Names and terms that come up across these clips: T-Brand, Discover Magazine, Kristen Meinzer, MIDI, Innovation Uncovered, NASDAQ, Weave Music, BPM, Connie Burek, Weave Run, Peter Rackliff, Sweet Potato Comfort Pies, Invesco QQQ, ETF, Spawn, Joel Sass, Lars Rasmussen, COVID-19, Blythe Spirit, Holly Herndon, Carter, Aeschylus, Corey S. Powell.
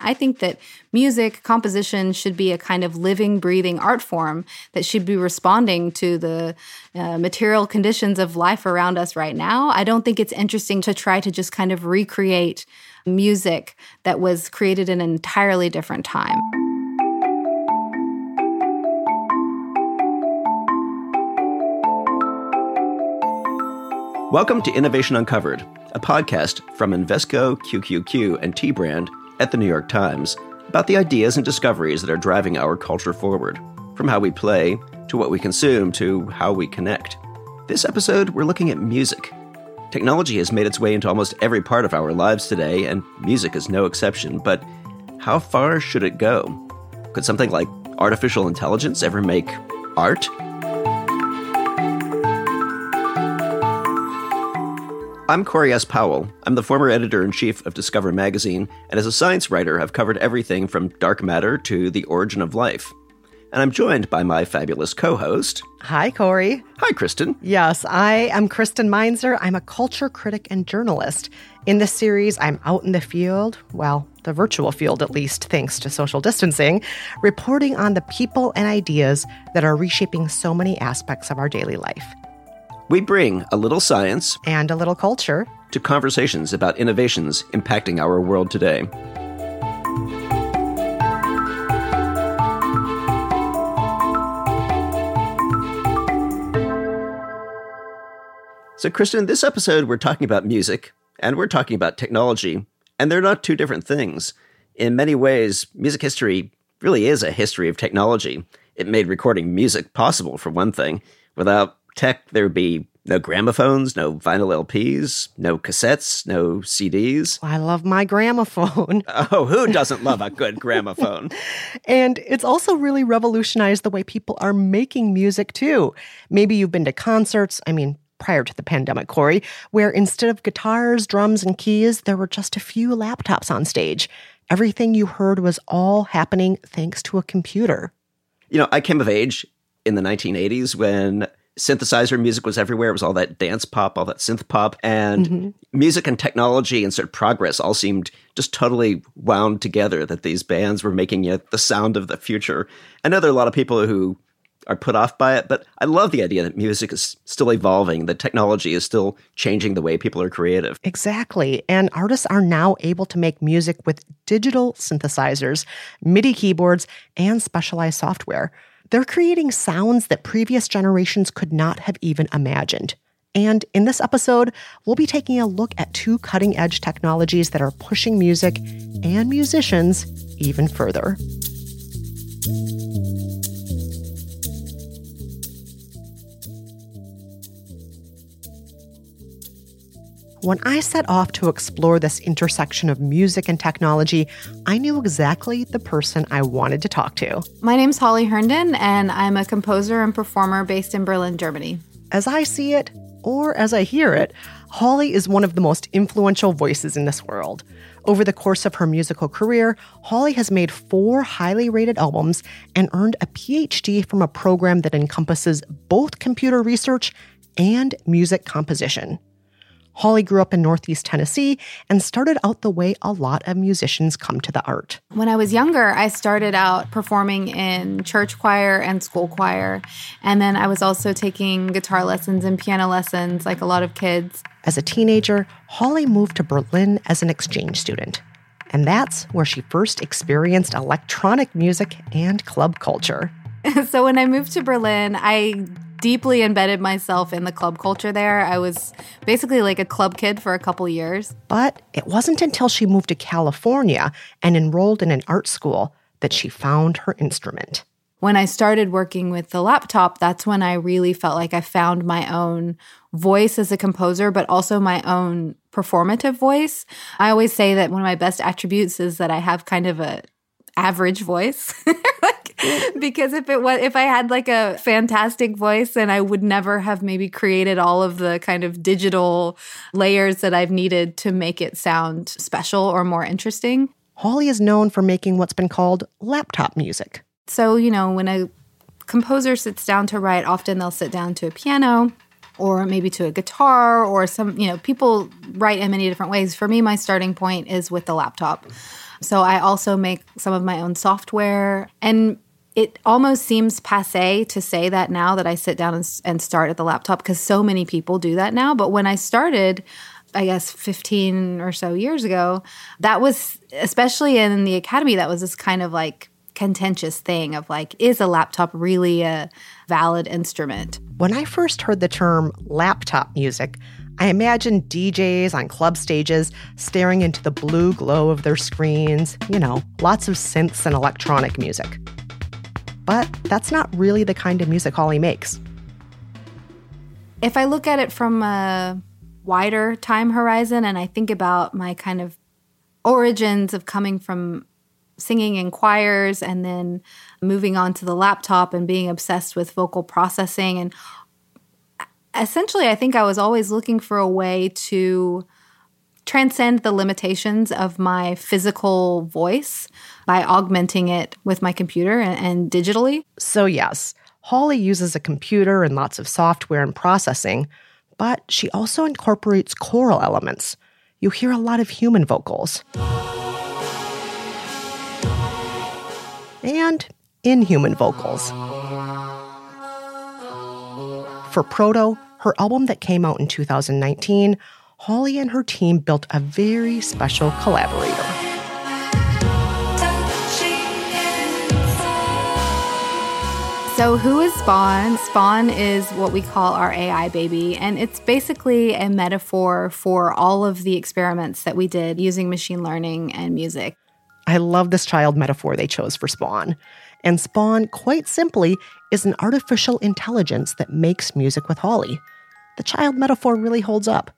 I think that music composition should be a kind of living, breathing art form that should be responding to the material conditions of life around us right now. I don't think it's interesting to try to just kind of recreate music that was created in an entirely different time. Welcome to Innovation Uncovered, a podcast from Invesco, QQQ, and T-Brand at the New York Times about the ideas and discoveries that are driving our culture forward, from how we play to what we consume to how we connect. This episode, we're looking at music. Technology has made its way into almost every part of our lives today, and music is no exception. But how far should it go? Could something like artificial intelligence ever make art? I'm Corey S. Powell. I'm the former editor-in-chief of Discover Magazine, and as a science writer, I've covered everything from dark matter to the origin of life. And I'm joined by my fabulous co-host... Hi, Corey. Hi, Kristen. Yes, I am Kristen Meinzer. I'm a culture critic and journalist. In this series, I'm out in the field, well, the virtual field at least, thanks to social distancing, reporting on the people and ideas that are reshaping so many aspects of our daily life. We bring a little science and a little culture to conversations about innovations impacting our world today. So, Kristen, this episode, we're talking about music and we're talking about technology, and they're not two different things. In many ways, music history really is a history of technology. It made recording music possible, for one thing. Without tech, there'd be no gramophones, no vinyl LPs, no cassettes, no CDs. I love my gramophone. Oh, who doesn't love a good gramophone? And it's also really revolutionized the way people are making music, too. Maybe you've been to concerts, prior to the pandemic, Corey, where instead of guitars, drums, and keys, there were just a few laptops on stage. Everything you heard was all happening thanks to a computer. You know, I came of age in the 1980s when... synthesizer music was everywhere. It was all that dance pop, all that synth pop. And music and technology and sort of progress all seemed just totally wound together, that these bands were making it the sound of the future. I know there are a lot of people who are put off by it, but I love the idea that music is still evolving, that technology is still changing the way people are creative. Exactly. And artists are now able to make music with digital synthesizers, MIDI keyboards, and specialized software. They're creating sounds that previous generations could not have even imagined. And in this episode, we'll be taking a look at two cutting-edge technologies that are pushing music and musicians even further. When I set off to explore this intersection of music and technology, I knew exactly the person I wanted to talk to. My name's Holly Herndon, and I'm a composer and performer based in Berlin, Germany. As I see it, or as I hear it, Holly is one of the most influential voices in this world. Over the course of her musical career, Holly has made 4 highly rated albums and earned a PhD from a program that encompasses both computer research and music composition. Holly grew up in Northeast Tennessee and started out the way a lot of musicians come to the art. When I was younger, I started out performing in church choir and school choir. And then I was also taking guitar lessons and piano lessons like a lot of kids. As a teenager, Holly moved to Berlin as an exchange student. And that's where she first experienced electronic music and club culture. So when I moved to Berlin, I deeply embedded myself in the club culture there. I was basically like a club kid for a couple years. But it wasn't until she moved to California and enrolled in an art school that she found her instrument. When I started working with the laptop, that's when I really felt like I found my own voice as a composer, but also my own performative voice. I always say that one of my best attributes is that I have kind of a average voice. Because if I had like a fantastic voice, then I would never have maybe created all of the kind of digital layers that I've needed to make it sound special or more interesting. Holly is known for making what's been called laptop music. So, you know, when a composer sits down to write, often they'll sit down to a piano or maybe to a guitar or some, you know, people write in many different ways. For me, my starting point is with the laptop. So I also make some of my own software. And it almost seems passe to say that now that I sit down and start at the laptop, because so many people do that now. But when I started, I guess 15 or so years ago, that was, especially in the academy, that was this kind of like contentious thing of like, is a laptop really a valid instrument? When I first heard the term laptop music, I imagined DJs on club stages staring into the blue glow of their screens, you know, lots of synths and electronic music. But that's not really the kind of music Holly makes. If I look at it from a wider time horizon and I think about my kind of origins of coming from singing in choirs and then moving on to the laptop and being obsessed with vocal processing. And essentially, I think I was always looking for a way to transcend the limitations of my physical voice by augmenting it with my computer and digitally. So yes, Holly uses a computer and lots of software and processing, but she also incorporates choral elements. You hear a lot of human vocals. And inhuman vocals. For Proto, her album that came out in 2019, Holly and her team built a very special collaborator. So who is Spawn? Spawn is what we call our AI baby, and it's basically a metaphor for all of the experiments that we did using machine learning and music. I love this child metaphor they chose for Spawn. And Spawn, quite simply, is an artificial intelligence that makes music with Holly. The child metaphor really holds up.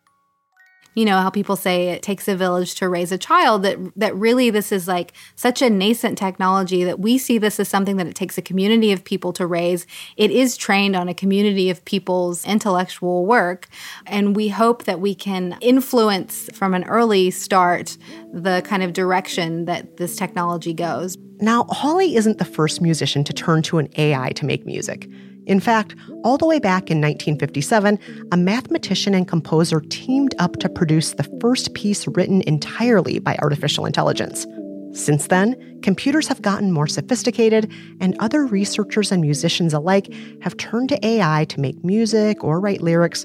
You know how people say it takes a village to raise a child, that really this is like such a nascent technology that we see this as something that it takes a community of people to raise. It is trained on a community of people's intellectual work, and we hope that we can influence from an early start the kind of direction that this technology goes. Now, Holly isn't the first musician to turn to an AI to make music. In fact, all the way back in 1957, a mathematician and composer teamed up to produce the first piece written entirely by artificial intelligence. Since then, computers have gotten more sophisticated, and other researchers and musicians alike have turned to AI to make music or write lyrics,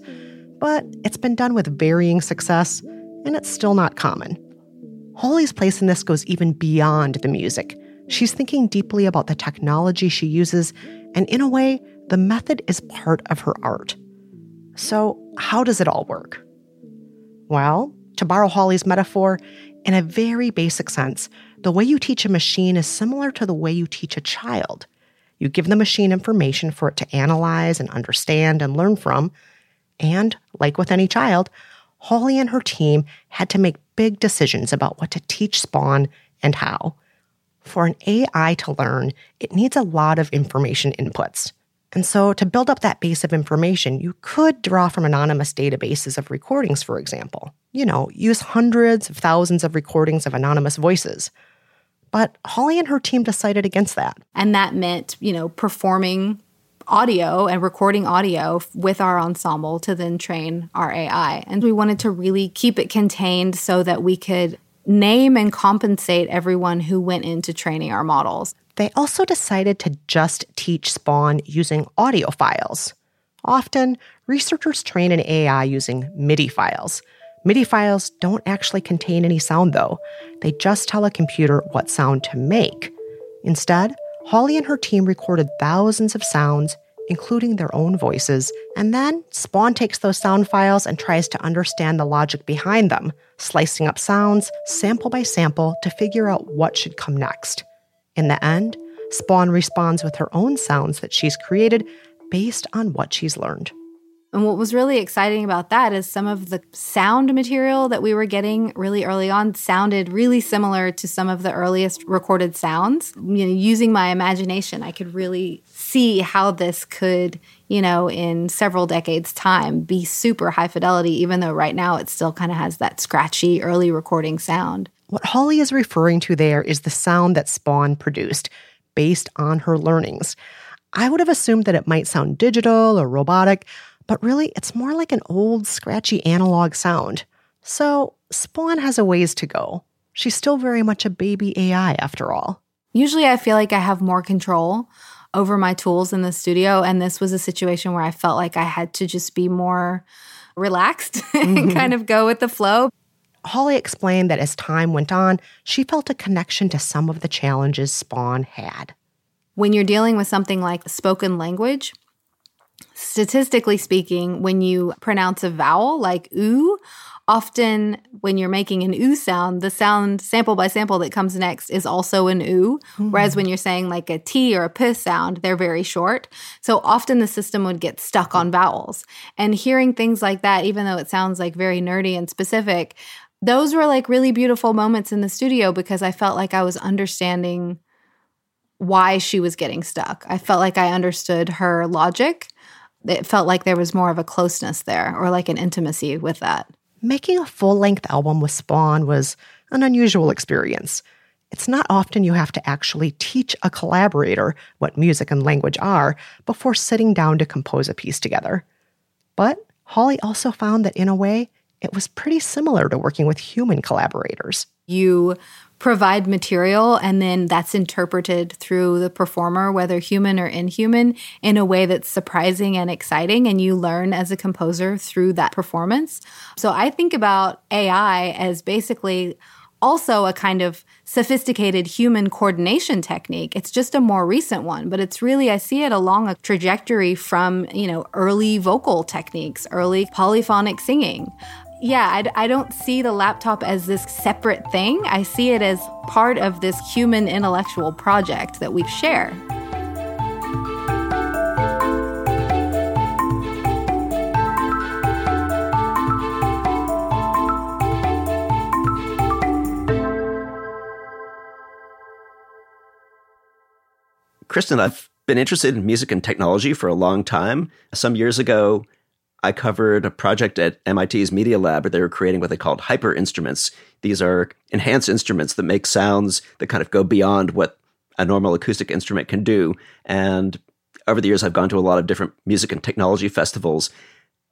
but it's been done with varying success, and it's still not common. Holly's place in this goes even beyond the music. She's thinking deeply about the technology she uses, and in a way, the method is part of her art. So how does it all work? Well, to borrow Holly's metaphor, in a very basic sense, the way you teach a machine is similar to the way you teach a child. You give the machine information for it to analyze and understand and learn from. And like with any child, Holly and her team had to make big decisions about what to teach Spawn and how. For an AI to learn, it needs a lot of information inputs. And so to build up that base of information, you could draw from anonymous databases of recordings, for example. You know, use hundreds of thousands of recordings of anonymous voices. But Holly and her team decided against that. And that meant, you know, performing audio and recording audio with our ensemble to then train our AI. And we wanted to really keep it contained so that we could name and compensate everyone who went into training our models. They also decided to just teach Spawn using audio files. Often, researchers train an AI using MIDI files. MIDI files don't actually contain any sound, though. They just tell a computer what sound to make. Instead, Holly and her team recorded thousands of sounds, including their own voices, and then Spawn takes those sound files and tries to understand the logic behind them, slicing up sounds, sample by sample, to figure out what should come next. In the end, Spawn responds with her own sounds that she's created based on what she's learned. And what was really exciting about that is some of the sound material that we were getting really early on sounded really similar to some of the earliest recorded sounds. You know, using my imagination, I could really see how this could, you know, in several decades' time be super high fidelity, even though right now it still kind of has that scratchy early recording sound. What Holly is referring to there is the sound that Spawn produced based on her learnings. I would have assumed that it might sound digital or robotic, but really it's more like an old, scratchy analog sound. So Spawn has a ways to go. She's still very much a baby AI after all. Usually I feel like I have more control over my tools in the studio, and this was a situation where I felt like I had to just be more relaxed and kind of go with the flow. Holly explained that as time went on, she felt a connection to some of the challenges Spawn had. When you're dealing with something like spoken language, statistically speaking, when you pronounce a vowel like oo, often when you're making an oo sound, the sound sample by sample that comes next is also an oo, whereas when you're saying like a t or a p sound, they're very short. So often the system would get stuck on vowels. And hearing things like that, even though it sounds like very nerdy and specific, those were like really beautiful moments in the studio because I felt like I was understanding why she was getting stuck. I felt like I understood her logic. It felt like there was more of a closeness there or like an intimacy with that. Making a full-length album with Spawn was an unusual experience. It's not often you have to actually teach a collaborator what music and language are before sitting down to compose a piece together. But Holly also found that in a way, it was pretty similar to working with human collaborators. You provide material, and then that's interpreted through the performer, whether human or inhuman, in a way that's surprising and exciting, and you learn as a composer through that performance. So I think about AI as basically also a kind of sophisticated human coordination technique. It's just a more recent one, but it's really, I see it along a trajectory from, you know, early vocal techniques, early polyphonic singing. Yeah, I don't see the laptop as this separate thing. I see it as part of this human intellectual project that we share. Kristen, I've been interested in music and technology for a long time. Some years ago, I covered a project at MIT's Media Lab where they were creating what they called hyper instruments. These are enhanced instruments that make sounds that kind of go beyond what a normal acoustic instrument can do. And over the years, I've gone to a lot of different music and technology festivals.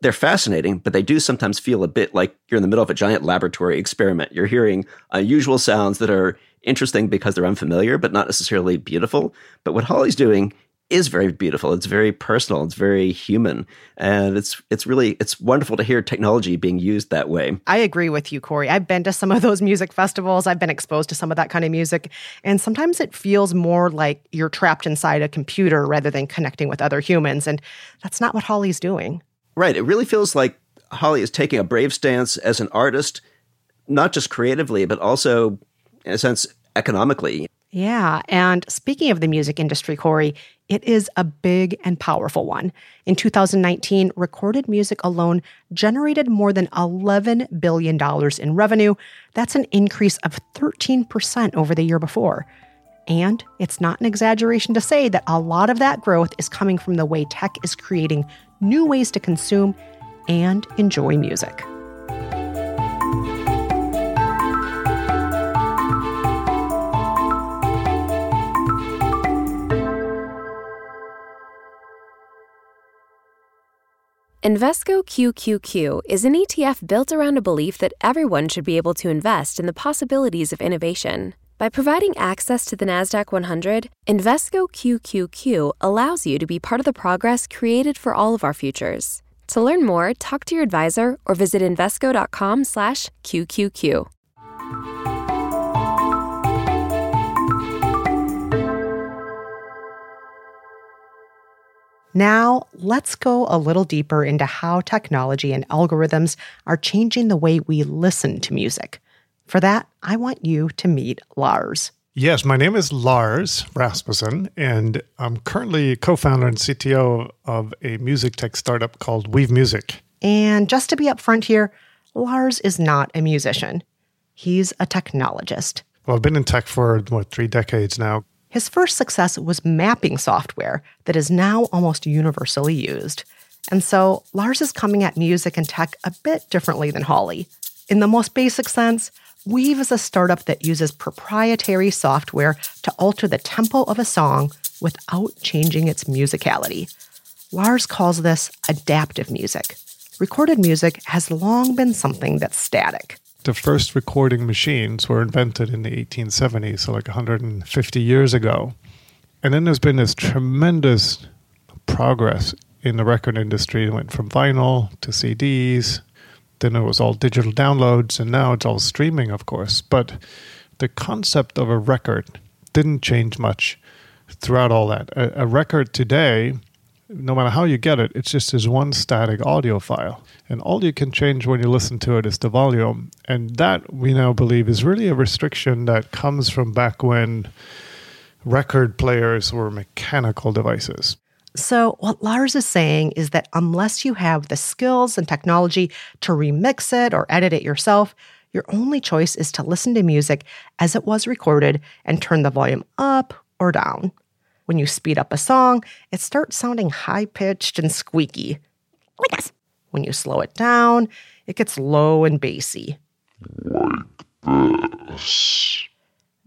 They're fascinating, but they do sometimes feel a bit like you're in the middle of a giant laboratory experiment. You're hearing unusual sounds that are interesting because they're unfamiliar, but not necessarily beautiful. But what Holly's doing is very beautiful. It's very personal. It's very human. And it's really wonderful to hear technology being used that way. I agree with you, Corey. I've been to some of those music festivals. I've been exposed to some of that kind of music. And sometimes it feels more like you're trapped inside a computer rather than connecting with other humans. And that's not what Holly's doing. Right. It really feels like Holly is taking a brave stance as an artist, not just creatively, but also, in a sense, economically. Yeah. And speaking of the music industry, Corey, it is a big and powerful one. In 2019, recorded music alone generated more than $11 billion in revenue. That's an increase of 13% over the year before. And it's not an exaggeration to say that a lot of that growth is coming from the way tech is creating new ways to consume and enjoy music. Invesco QQQ is an ETF built around a belief that everyone should be able to invest in the possibilities of innovation. By providing access to the NASDAQ 100, Invesco QQQ allows you to be part of the progress created for all of our futures. To learn more, talk to your advisor or visit Invesco.com/QQQ. Now, let's go a little deeper into how technology and algorithms are changing the way we listen to music. For that, I want you to meet Lars. Yes, my name is Lars Rasmussen, and I'm currently co-founder and CTO of a music tech startup called Weave Music. And just to be upfront here, Lars is not a musician. He's a technologist. Well, I've been in tech for, 3 decades now. His first success was mapping software that is now almost universally used. And so Lars is coming at music and tech a bit differently than Holly. In the most basic sense, Weave is a startup that uses proprietary software to alter the tempo of a song without changing its musicality. Lars calls this adaptive music. Recorded music has long been something that's static. the first recording machines were invented in the 1870s, so like 150 years ago. And then there's been this tremendous progress in the record industry. It went from vinyl to CDs, then it was all digital downloads, and now it's all streaming, of course. But the concept of a record didn't change much throughout all that. A record today, no matter how you get it, it's just this one static audio file. And all you can change when you listen to it is the volume. And that, we now believe, is really a restriction that comes from back when record players were mechanical devices. So what Lars is saying is that unless you have the skills and technology to remix it or edit it yourself, your only choice is to listen to music as it was recorded and turn the volume up or down. When you speed up a song, it starts sounding high-pitched and squeaky. Like this. When you slow it down, it gets low and bassy. Like this.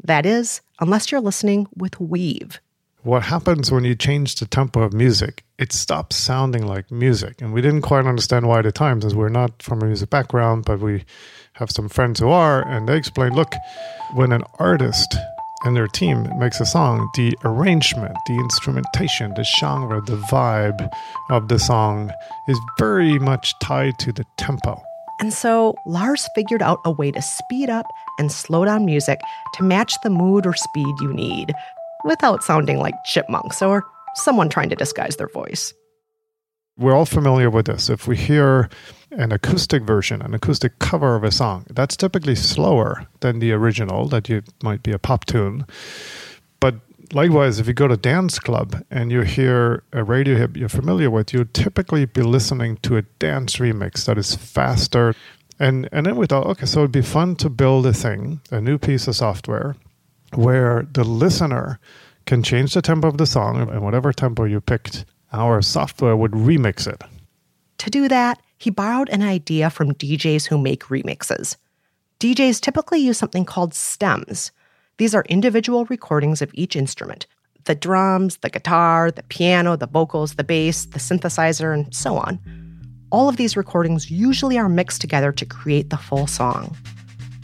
That is, unless you're listening with Weave. What happens when you change the tempo of music, it stops sounding like music. And we didn't quite understand why at the time, since we're not from a music background, but we have some friends who are, and they explained, look, when an artist and their team makes a song, the arrangement, the instrumentation, the genre, the vibe of the song is very much tied to the tempo. And so Lars figured out a way to speed up and slow down music to match the mood or speed you need, without sounding like chipmunks or someone trying to disguise their voice. We're all familiar with this. If we hear an acoustic version, an acoustic cover of a song, that's typically slower than the original, that you might be a pop tune. But likewise, if you go to dance club and you hear a radio hit you're familiar with, you'll typically be listening to a dance remix that is faster. And then we thought, okay, so it'd be fun to build a thing, a new piece of software, where the listener can change the tempo of the song, and whatever tempo you picked, our software would remix it. To do that, he borrowed an idea from DJs who make remixes. DJs typically use something called stems. These are individual recordings of each instrument: the drums, the guitar, the piano, the vocals, the bass, the synthesizer, and so on. All of these recordings usually are mixed together to create the full song.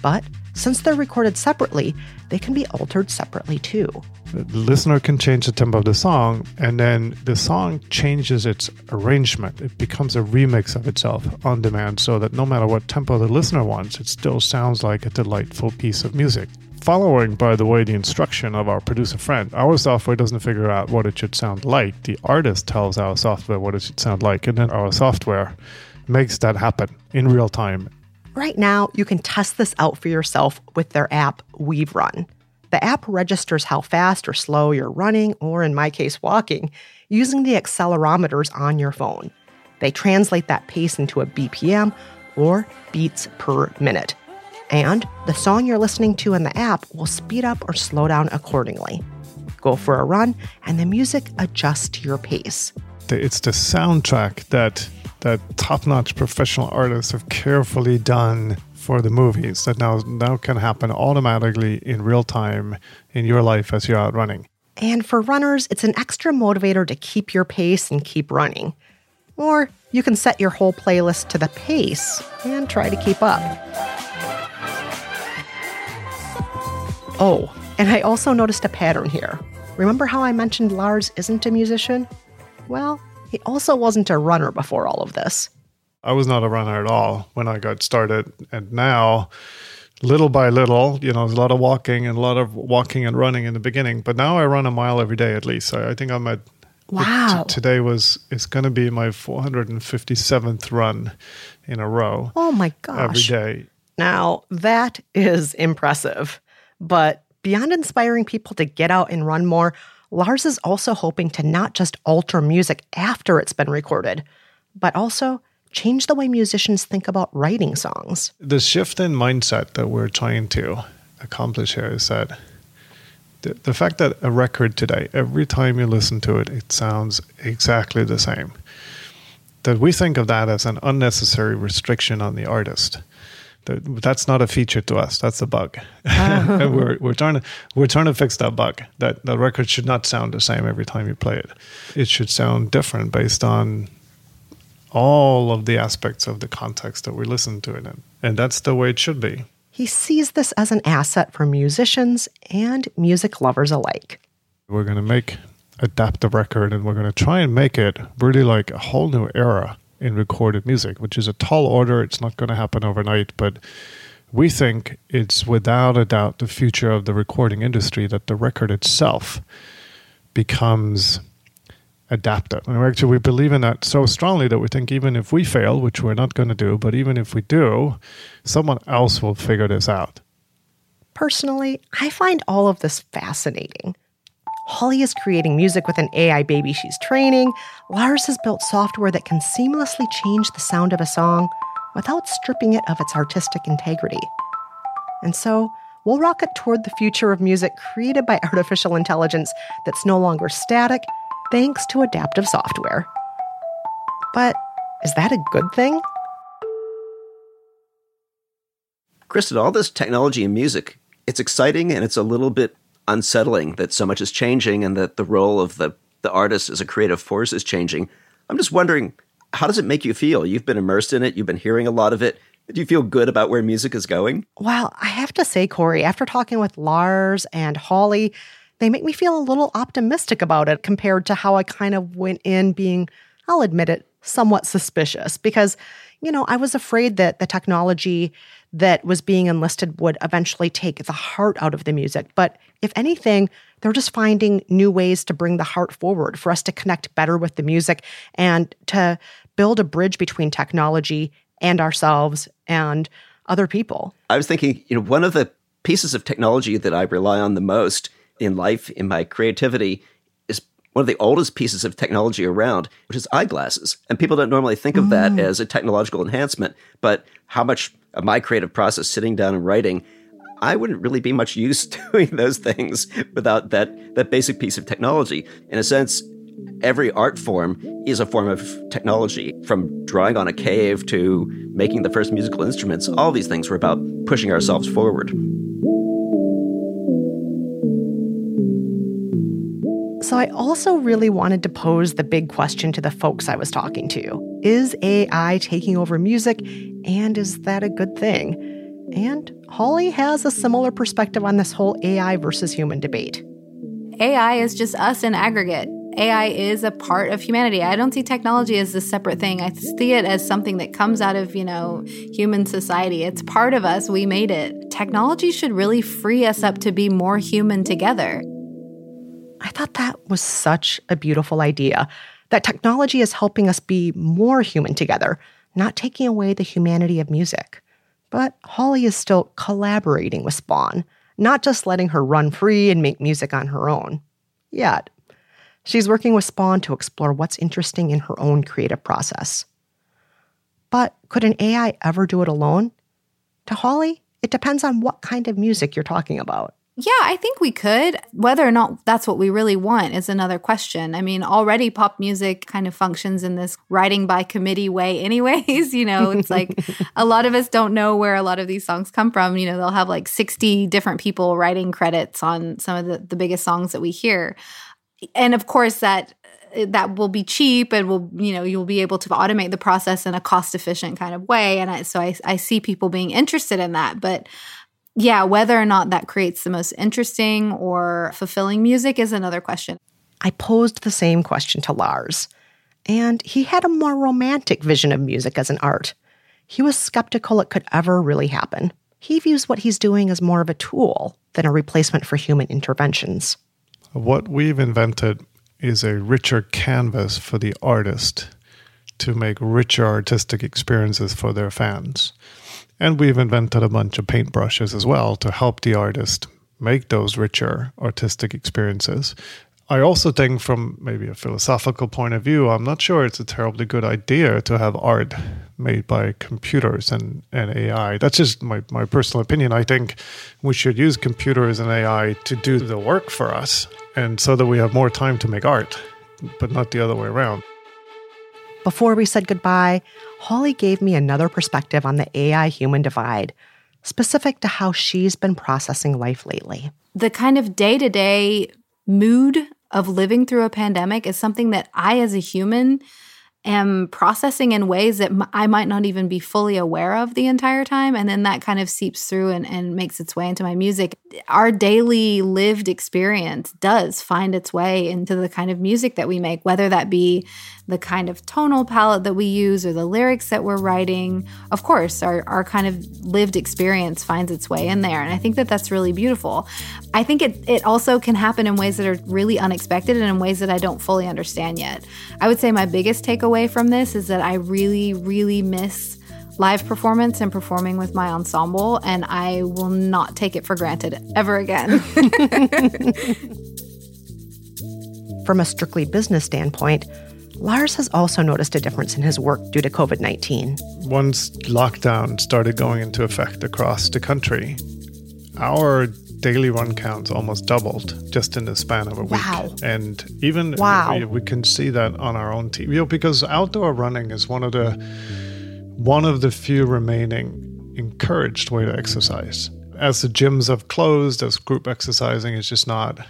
But since they're recorded separately, they can be altered separately too. The listener can change the tempo of the song, and then the song changes its arrangement. It becomes a remix of itself on demand, so that no matter what tempo the listener wants, it still sounds like a delightful piece of music. Following, by the way, the instruction of our producer friend, our software doesn't figure out what it should sound like. The artist tells our software what it should sound like, and then our software makes that happen in real time. Right now, you can test this out for yourself with their app, Weave Run. The app registers how fast or slow you're running, or in my case, walking, using the accelerometers on your phone. They translate that pace into a BPM, or beats per minute. And the song you're listening to in the app will speed up or slow down accordingly. Go for a run, and the music adjusts to your pace. It's the soundtrack that top-notch professional artists have carefully done for the movies that now can happen automatically in real time in your life as you're out running. And for runners, it's an extra motivator to keep your pace and keep running. Or you can set your whole playlist to the pace and try to keep up. Oh, and I also noticed a pattern here. Remember how I mentioned Lars isn't a musician? Well, he also wasn't a runner before all of this. I was not a runner at all when I got started. And now, little by little, there's a lot of walking and running in the beginning. But now I run a mile every day at least. So I think I'm at... Wow. Today is going to be my 457th run in a row. Oh my gosh. Every day. Now, that is impressive. But beyond inspiring people to get out and run more, Lars is also hoping to not just alter music after it's been recorded, but also change the way musicians think about writing songs. The shift in mindset that we're trying to accomplish here is that the fact that a record today, every time you listen to it, it sounds exactly the same, that we think of that as an unnecessary restriction on the artist. That's not a feature to us. That's a bug. And we're trying to fix that bug. That the record should not sound the same every time you play it. It should sound different based on all of the aspects of the context that we listen to it in. And that's the way it should be. He sees this as an asset for musicians and music lovers alike. We're going to make adaptive record, and we're going to try and make it really like a whole new era in recorded music, which is a tall order. It's not going to happen overnight, but we think it's without a doubt the future of the recording industry, that the record itself becomes adaptive. And actually, we believe in that so strongly that we think even if we fail, which we're not going to do, but even if we do, someone else will figure this out. Personally, I find all of this fascinating. Holly is creating music with an AI baby she's training. Lars has built software that can seamlessly change the sound of a song without stripping it of its artistic integrity. And so, we'll rocket toward the future of music created by artificial intelligence that's no longer static, thanks to adaptive software. But is that a good thing? Kristen, all this technology in music, it's exciting and it's a little bit unsettling that so much is changing and that the role of the artist as a creative force is changing. I'm just wondering, how does it make you feel? You've been immersed in it. You've been hearing a lot of it. Do you feel good about where music is going? Well, I have to say, Corey, after talking with Lars and Holly, they make me feel a little optimistic about it compared to how I kind of went in being, I'll admit it, somewhat suspicious. Because, you know, I was afraid that the technology that was being enlisted would eventually take the heart out of the music. But if anything, they're just finding new ways to bring the heart forward, for us to connect better with the music and to build a bridge between technology and ourselves and other people. I was thinking, you know, one of the pieces of technology that I rely on the most in life, in my creativity, is one of the oldest pieces of technology around, which is eyeglasses. And people don't normally think of that as a technological enhancement, but how much of my creative process, sitting down and writing, I wouldn't really be much use doing those things without that basic piece of technology. In a sense, every art form is a form of technology, from drawing on a cave to making the first musical instruments. All these things were about pushing ourselves forward. So I also really wanted to pose the big question to the folks I was talking to. Is AI taking over music, and is that a good thing? And Holly has a similar perspective on this whole AI versus human debate. AI is just us in aggregate. AI is a part of humanity. I don't see technology as a separate thing. I see it as something that comes out of, you know, human society. It's part of us. We made it. Technology should really free us up to be more human together. I thought that was such a beautiful idea, that technology is helping us be more human together, not taking away the humanity of music. But Holly is still collaborating with Spawn, not just letting her run free and make music on her own. Yet, she's working with Spawn to explore what's interesting in her own creative process. But could an AI ever do it alone? To Holly, it depends on what kind of music you're talking about. Yeah, I think we could. Whether or not that's what we really want is another question. I mean, already pop music kind of functions in this writing by committee way anyways. You know, it's like a lot of us don't know where a lot of these songs come from. You know, they'll have like 60 different people writing credits on some of the biggest songs that we hear. And of course, that will be cheap and will, you know, you'll be able to automate the process in a cost-efficient kind of way. And I see people being interested in that. But yeah, whether or not that creates the most interesting or fulfilling music is another question. I posed the same question to Lars, and he had a more romantic vision of music as an art. He was skeptical it could ever really happen. He views what he's doing as more of a tool than a replacement for human interventions. What we've invented is a richer canvas for the artist to make richer artistic experiences for their fans. And we've invented a bunch of paintbrushes as well to help the artist make those richer artistic experiences. I also think, from maybe a philosophical point of view, I'm not sure it's a terribly good idea to have art made by computers and AI. That's just my personal opinion. I think we should use computers and AI to do the work for us, and so that we have more time to make art, but not the other way around. Before we said goodbye, Holly gave me another perspective on the AI-human divide, specific to how she's been processing life lately. The kind of day-to-day mood of living through a pandemic is something that I, as a human, am processing in ways that I might not even be fully aware of the entire time. And then that kind of seeps through and makes its way into my music. Our daily lived experience does find its way into the kind of music that we make, whether that be the kind of tonal palette that we use or the lyrics that we're writing. Of course, our kind of lived experience finds its way in there. And I think that that's really beautiful. I think it also can happen in ways that are really unexpected and in ways that I don't fully understand yet. I would say my biggest takeaway from this is that I really, really miss live performance and performing with my ensemble, and I will not take it for granted ever again. From a strictly business standpoint, Lars has also noticed a difference in his work due to COVID-19. Once lockdown started going into effect across the country, our daily run counts almost doubled just in the span of a week. Wow. And even we can see that on our own team, because outdoor running is one of the few remaining encouraged way to exercise. As the gyms have closed, as group exercising is just not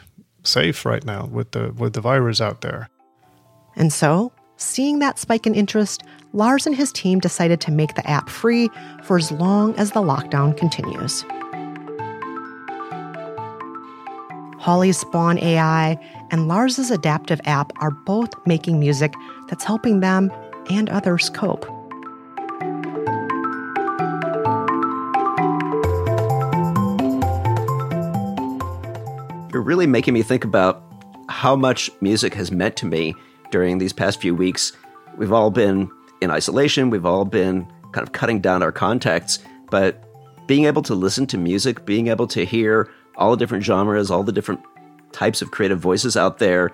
safe right now with the virus out there. And so, seeing that spike in interest, Lars and his team decided to make the app free for as long as the lockdown continues. Holly's Spawn AI and Lars's adaptive app are both making music that's helping them and others cope. You're really making me think about how much music has meant to me during these past few weeks. We've all been in isolation. We've all been kind of cutting down our contacts. But being able to listen to music, being able to hear all the different genres, all the different types of creative voices out there,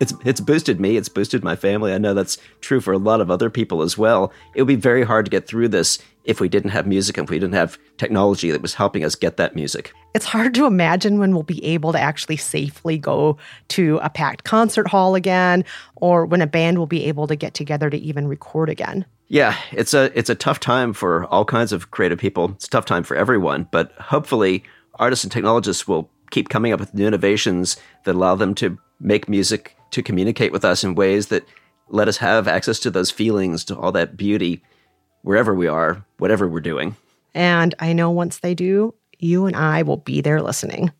it's boosted me. It's boosted my family. I know that's true for a lot of other people as well. It would be very hard to get through this if we didn't have music, if we didn't have technology that was helping us get that music. It's hard to imagine when we'll be able to actually safely go to a packed concert hall again, or when a band will be able to get together to even record again. Yeah, it's a tough time for all kinds of creative people. It's a tough time for everyone, but hopefully artists and technologists will keep coming up with new innovations that allow them to make music, to communicate with us in ways that let us have access to those feelings, to all that beauty, wherever we are, whatever we're doing. And I know once they do, you and I will be there listening.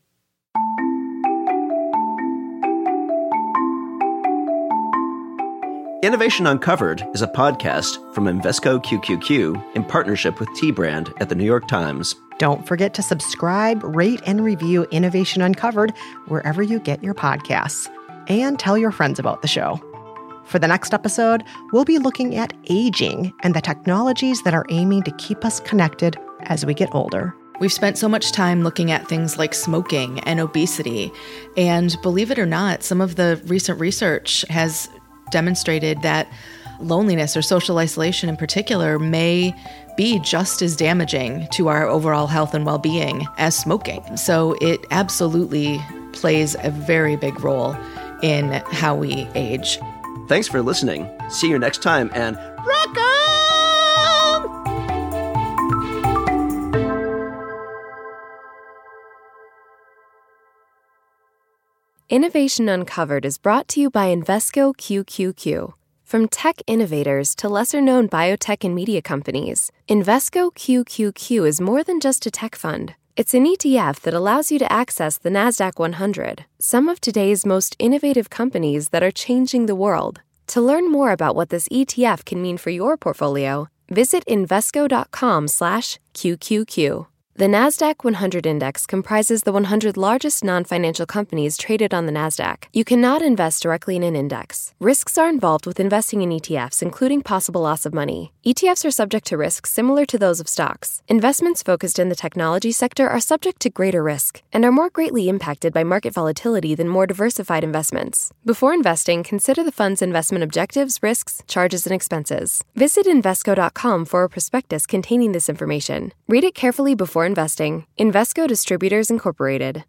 Innovation Uncovered is a podcast from Invesco QQQ in partnership with T-Brand at The New York Times. Don't forget to subscribe, rate, and review Innovation Uncovered wherever you get your podcasts. And tell your friends about the show. For the next episode, we'll be looking at aging and the technologies that are aiming to keep us connected as we get older. We've spent so much time looking at things like smoking and obesity. And believe it or not, some of the recent research has demonstrated that loneliness or social isolation in particular may be just as damaging to our overall health and well-being as smoking. So it absolutely plays a very big role in how we age. Thanks for listening. See you next time, and rock on! Innovation Uncovered is brought to you by Invesco QQQ. From tech innovators to lesser-known biotech and media companies, Invesco QQQ is more than just a tech fund. It's an ETF that allows you to access the NASDAQ 100, some of today's most innovative companies that are changing the world. To learn more about what this ETF can mean for your portfolio, visit Invesco.com/QQQ. The NASDAQ 100 Index comprises the 100 largest non-financial companies traded on the NASDAQ. You cannot invest directly in an index. Risks are involved with investing in ETFs, including possible loss of money. ETFs are subject to risks similar to those of stocks. Investments focused in the technology sector are subject to greater risk and are more greatly impacted by market volatility than more diversified investments. Before investing, consider the fund's investment objectives, risks, charges, and expenses. Visit Invesco.com for a prospectus containing this information. Read it carefully before investing. Invesco Distributors, Incorporated.